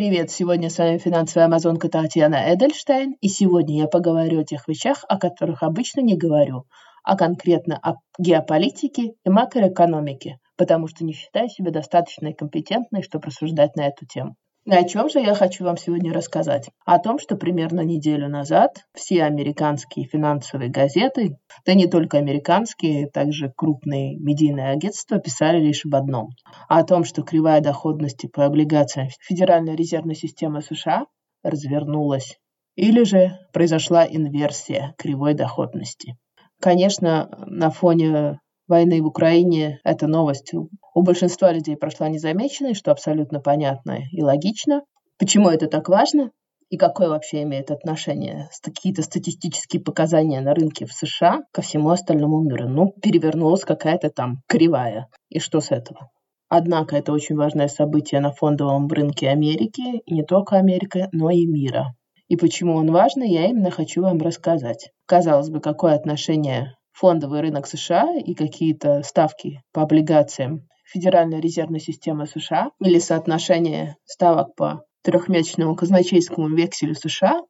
Привет! Сегодня с вами финансовая амазонка Татьяна Эдельштайн, и сегодня я поговорю о тех вещах, о которых обычно не говорю, а конкретно о геополитике и макроэкономике, потому что не считаю себя достаточно компетентной, чтобы рассуждать на эту тему. О чем же я хочу вам сегодня рассказать? О том, что примерно неделю назад все американские финансовые газеты, да не только американские, также крупные медийные агентства писали лишь об одном. О том, что кривая доходности по облигациям Федеральной резервной системы США развернулась. Или же произошла инверсия кривой доходности. Конечно, на фоне войны в Украине эта новость у большинства людей прошла незамеченной, что абсолютно понятно и логично. Почему это так важно и какое вообще имеет отношение какие-то статистические показания на рынке в США ко всему остальному миру? Ну, перевернулась какая-то там кривая. И что с этого? Однако это очень важное событие на фондовом рынке Америки, и не только Америки, но и мира. И почему он важный, я именно хочу вам рассказать. Казалось бы, какое отношение фондовый рынок США и какие-то ставки по облигациям Федеральной резервной системы США или соотношение ставок по трехмесячному казначейскому векселю США,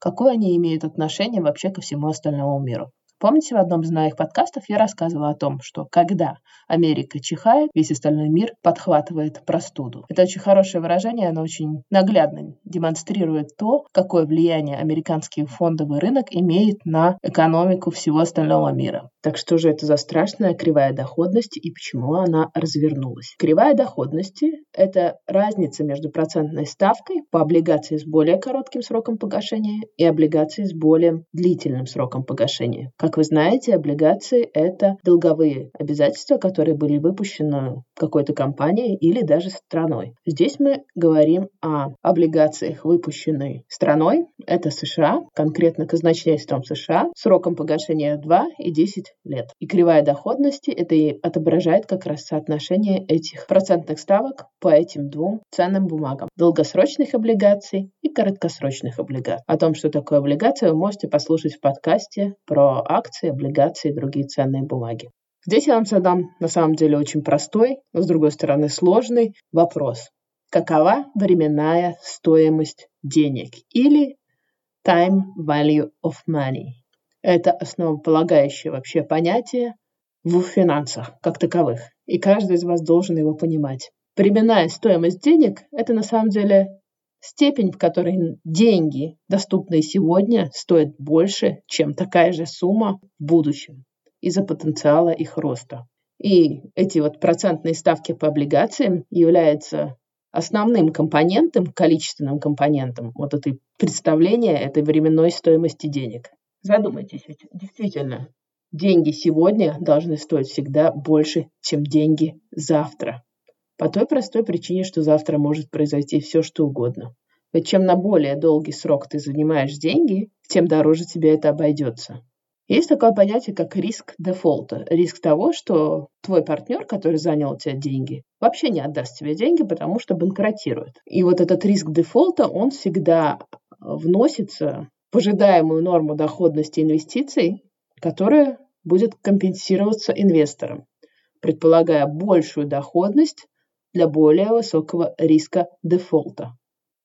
какое они имеют отношение вообще ко всему остальному миру. Помните, в одном из моих подкастов я рассказывала о том, что когда Америка чихает, весь остальной мир подхватывает простуду. Это очень хорошее выражение, оно очень наглядно демонстрирует то, какое влияние американский фондовый рынок имеет на экономику всего остального мира. Так что же это за страшная кривая доходности и почему она развернулась? Кривая доходности – это разница между процентной ставкой по облигации с более коротким сроком погашения и облигации с более длительным сроком погашения. Как вы знаете, облигации – это долговые обязательства, которые были выпущены какой-то компанией или даже страной. Здесь мы говорим о облигациях, выпущенной страной. Это США, конкретно казначейством США, сроком погашения 2 и 10 лет. И кривая доходности – это и отображает как раз соотношение этих процентных ставок по этим двум ценным бумагам – долгосрочных облигаций и короткосрочных облигаций. О том, что такое облигация, вы можете послушать в подкасте про акции, облигации и другие ценные бумаги. Здесь я вам задам, на самом деле, очень простой, но, с другой стороны, сложный вопрос. Какова временная стоимость денег или time value of money? Это основополагающее вообще понятие в финансах как таковых, и каждый из вас должен его понимать. Временная стоимость денег – это, на самом деле, степень, в которой деньги, доступные сегодня, стоят больше, чем такая же сумма в будущем из-за потенциала их роста. И эти процентные ставки по облигациям являются основным компонентом, количественным компонентом этой представления этой временной стоимости денег. Задумайтесь, действительно, деньги сегодня должны стоить всегда больше, чем деньги завтра. По той простой причине, что завтра может произойти все, что угодно. Ведь чем на более долгий срок ты занимаешь деньги, тем дороже тебе это обойдется. Есть такое понятие, как риск дефолта. Риск того, что твой партнер, который занял у тебя деньги, вообще не отдаст тебе деньги, потому что банкротирует. И этот риск дефолта, он всегда вносится в ожидаемую норму доходности инвестиций, которая будет компенсироваться инвестором, предполагая большую доходность для более высокого риска дефолта.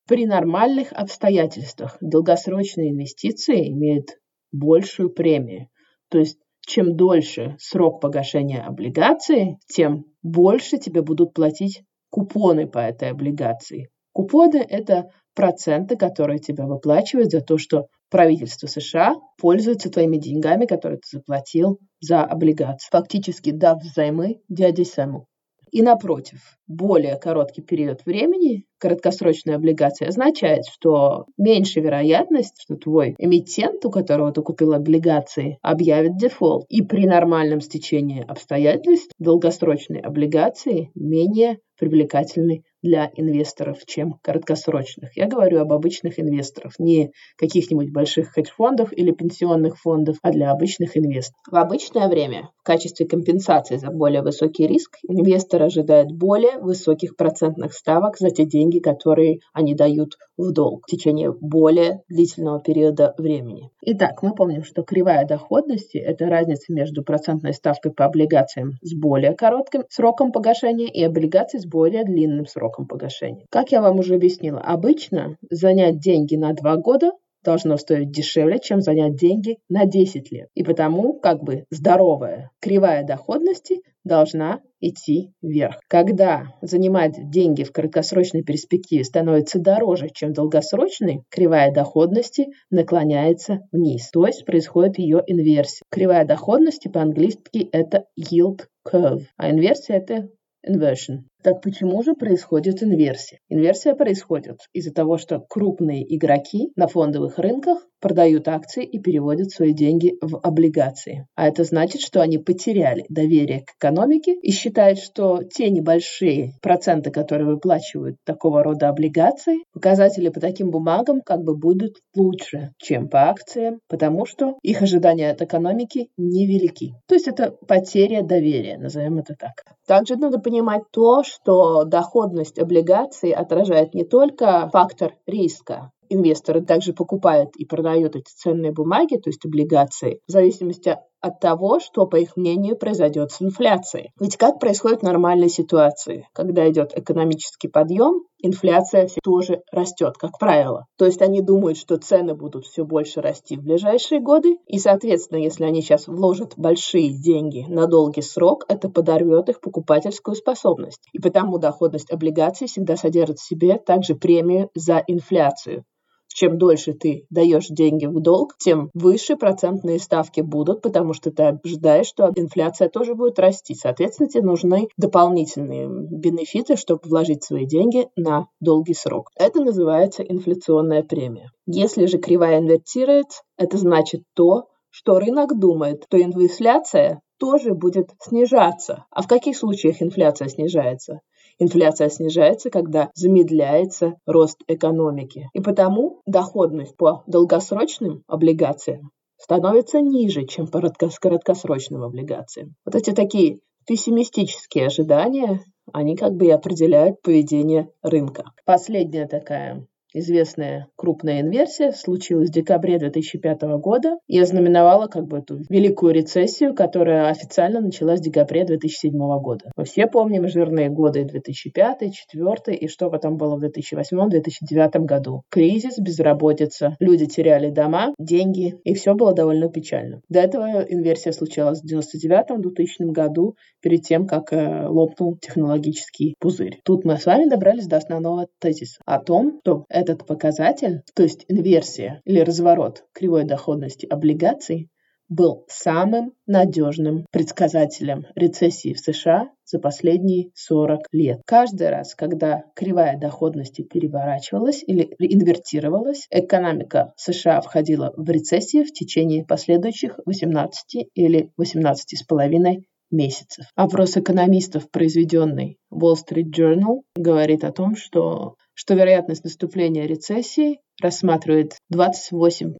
При нормальных обстоятельствах долгосрочные инвестиции имеют большую премию. То есть, чем дольше срок погашения облигации, тем больше тебе будут платить купоны по этой облигации. Купоны – это проценты, которые тебя выплачивают за то, что правительство США пользуется твоими деньгами, которые ты заплатил за облигацию, фактически дав взаймы дяде Сэму. И напротив, более короткий период времени, краткосрочная облигация означает, что меньше вероятность, что твой эмитент, у которого ты купил облигации, объявит дефолт. И при нормальном стечении обстоятельств долгосрочные облигации менее привлекательны для инвесторов, чем краткосрочных. Я говорю об обычных инвесторах, не каких-нибудь больших хедж-фондов или пенсионных фондов, а для обычных инвесторов. В обычное время в качестве компенсации за более высокий риск инвестор ожидает более высоких процентных ставок за те деньги, которые они дают в долг в течение более длительного периода времени. Итак, мы помним, что кривая доходности – это разница между процентной ставкой по облигациям с более коротким сроком погашения и облигацией с более длинным сроком. сроком погашения. Как я вам уже объяснила, обычно занять деньги на 2 года должно стоить дешевле, чем занять деньги на 10 лет. И потому как бы здоровая кривая доходности должна идти вверх. Когда занимать деньги в краткосрочной перспективе становится дороже, чем долгосрочной, кривая доходности наклоняется вниз. То есть происходит ее инверсия. Кривая доходности по-английски это yield curve, а инверсия это inversion. Так почему же происходит инверсия? Инверсия происходит из-за того, что крупные игроки на фондовых рынках продают акции и переводят свои деньги в облигации. А это значит, что они потеряли доверие к экономике и считают, что те небольшие проценты, которые выплачивают такого рода облигации, показатели по таким бумагам как бы будут лучше, чем по акциям, потому что их ожидания от экономики невелики. То есть это потеря доверия, назовем это так. Также надо понимать то, что доходность облигаций отражает не только фактор риска. Инвесторы также покупают и продают эти ценные бумаги, то есть облигации, в зависимости от того, что, по их мнению, произойдет с инфляцией. Ведь как происходит в нормальной ситуации? Когда идет экономический подъем, инфляция тоже растет, как правило. То есть они думают, что цены будут все больше расти в ближайшие годы, и, соответственно, если они сейчас вложат большие деньги на долгий срок, это подорвет их покупательскую способность. И потому доходность облигаций всегда содержит в себе также премию за инфляцию. Чем дольше ты даешь деньги в долг, тем выше процентные ставки будут, потому что ты ожидаешь, что инфляция тоже будет расти. Соответственно, тебе нужны дополнительные бенефиты, чтобы вложить свои деньги на долгий срок. Это называется инфляционная премия. Если же кривая инвертируется, это значит то, что рынок думает, что инфляция тоже будет снижаться. А в каких случаях инфляция снижается? Инфляция снижается, когда замедляется рост экономики. И потому доходность по долгосрочным облигациям становится ниже, чем по краткосрочным облигациям. Вот эти такие пессимистические ожидания, они как бы и определяют поведение рынка. Последняя такая известная крупная инверсия случилась в декабре 2005 года и ознаменовала как бы эту великую рецессию, которая официально началась в декабре 2007 года. Мы все помним жирные годы 2005, 2004 и что потом было в 2008-2009 году. Кризис, безработица, люди теряли дома, деньги, и все было довольно печально. До этого инверсия случалась в 1999-2000 году, перед тем, как лопнул технологический пузырь. Тут мы с вами добрались до основного тезиса о том, что этот показатель, то есть инверсия или разворот кривой доходности облигаций, был самым надежным предсказателем рецессии в США за последние 40 лет. Каждый раз, когда кривая доходности переворачивалась или инвертировалась, экономика США входила в рецессию в течение последующих 18 или 18,5 месяцев. Опрос экономистов, произведенный Wall Street Journal, говорит о том, что вероятность наступления рецессии рассматривает 28%.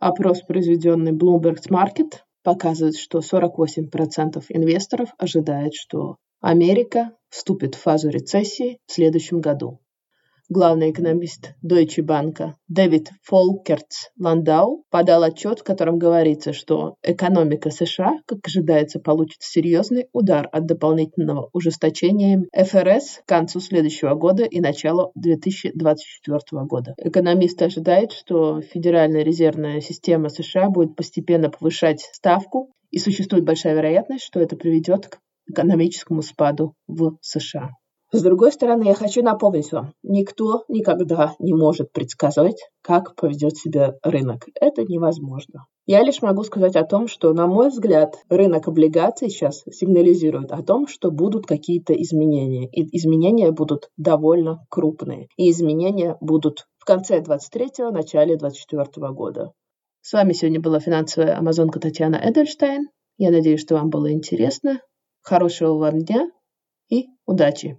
Опрос, произведенный Bloomberg Market, показывает, что 48% инвесторов ожидает, что Америка вступит в фазу рецессии в следующем году. Главный экономист Дойче Банка Дэвид Фолкерц Ландау подал отчет, в котором говорится, что экономика США, как ожидается, получит серьезный удар от дополнительного ужесточения ФРС к концу следующего года и началу 2024 года. Экономисты ожидают, что Федеральная резервная система США будет постепенно повышать ставку, и существует большая вероятность, что это приведет к экономическому спаду в США. С другой стороны, я хочу напомнить вам, никто никогда не может предсказать, как поведет себя рынок. Это невозможно. Я лишь могу сказать о том, что, на мой взгляд, рынок облигаций сейчас сигнализирует о том, что будут какие-то изменения. И изменения будут довольно крупные. И изменения будут в конце 2023-го, начале 2024 года. С вами сегодня была финансовая амазонка Татьяна Эдельштайн. Я надеюсь, что вам было интересно. Хорошего вам дня и удачи!